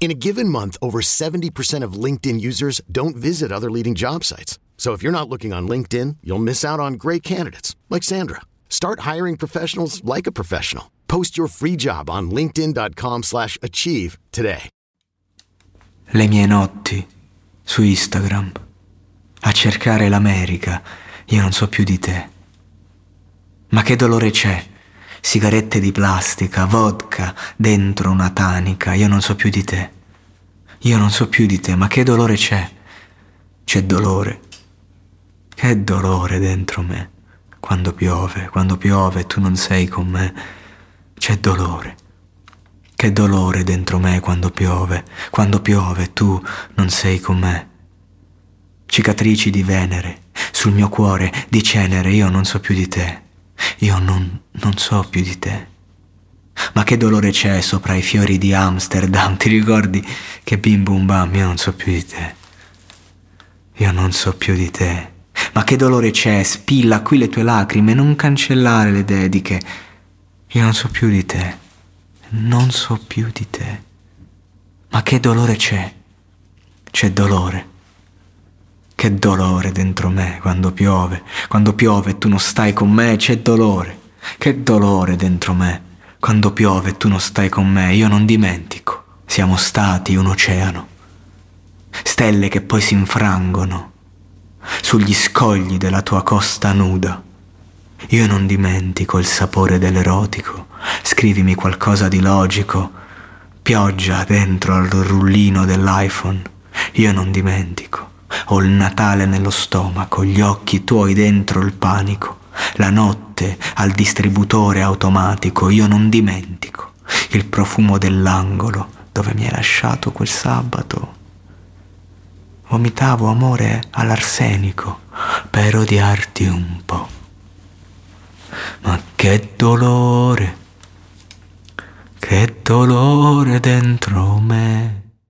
In a given month, over 70% of LinkedIn users don't visit other leading job sites. So if you're not looking on LinkedIn, you'll miss out on great candidates, like Sandra. Start hiring professionals like a professional. Post your free job on linkedin.com/achieve today. Le mie notti su Instagram a cercare l'America, io non so più di te. Ma che dolore c'è? Sigarette di plastica, vodka dentro una tanica, io non so più di te. Io non so più di te, ma che dolore c'è? C'è dolore. Che dolore dentro me. Quando piove tu non sei con me. C'è dolore. Che dolore dentro me quando piove tu non sei con me. Cicatrici di Venere, sul mio cuore di cenere, io non so più di te, io non so più di te. Ma che dolore c'è sopra i fiori di Amsterdam, ti ricordi che bim bum bam, io non so più di te, io non so più di te. Ma che dolore c'è, spilla qui le tue lacrime, non cancellare le dediche, io non so più di te. Non so più di te. Ma che dolore c'è? C'è dolore. Che dolore dentro me quando piove tu non stai con me, c'è dolore. Che dolore dentro me quando piove tu non stai con me, io non dimentico. Siamo stati un oceano. Stelle che poi si infrangono sugli scogli della tua costa nuda. Io non dimentico il sapore dell'erotico, scrivimi qualcosa di logico, pioggia dentro al rullino dell'iPhone, io non dimentico, ho il Natale nello stomaco, gli occhi tuoi dentro il panico, la notte al distributore automatico, io non dimentico, il profumo dell'angolo dove mi hai lasciato quel sabato, vomitavo amore all'arsenico per odiarti un po'. Ma che dolore dentro me.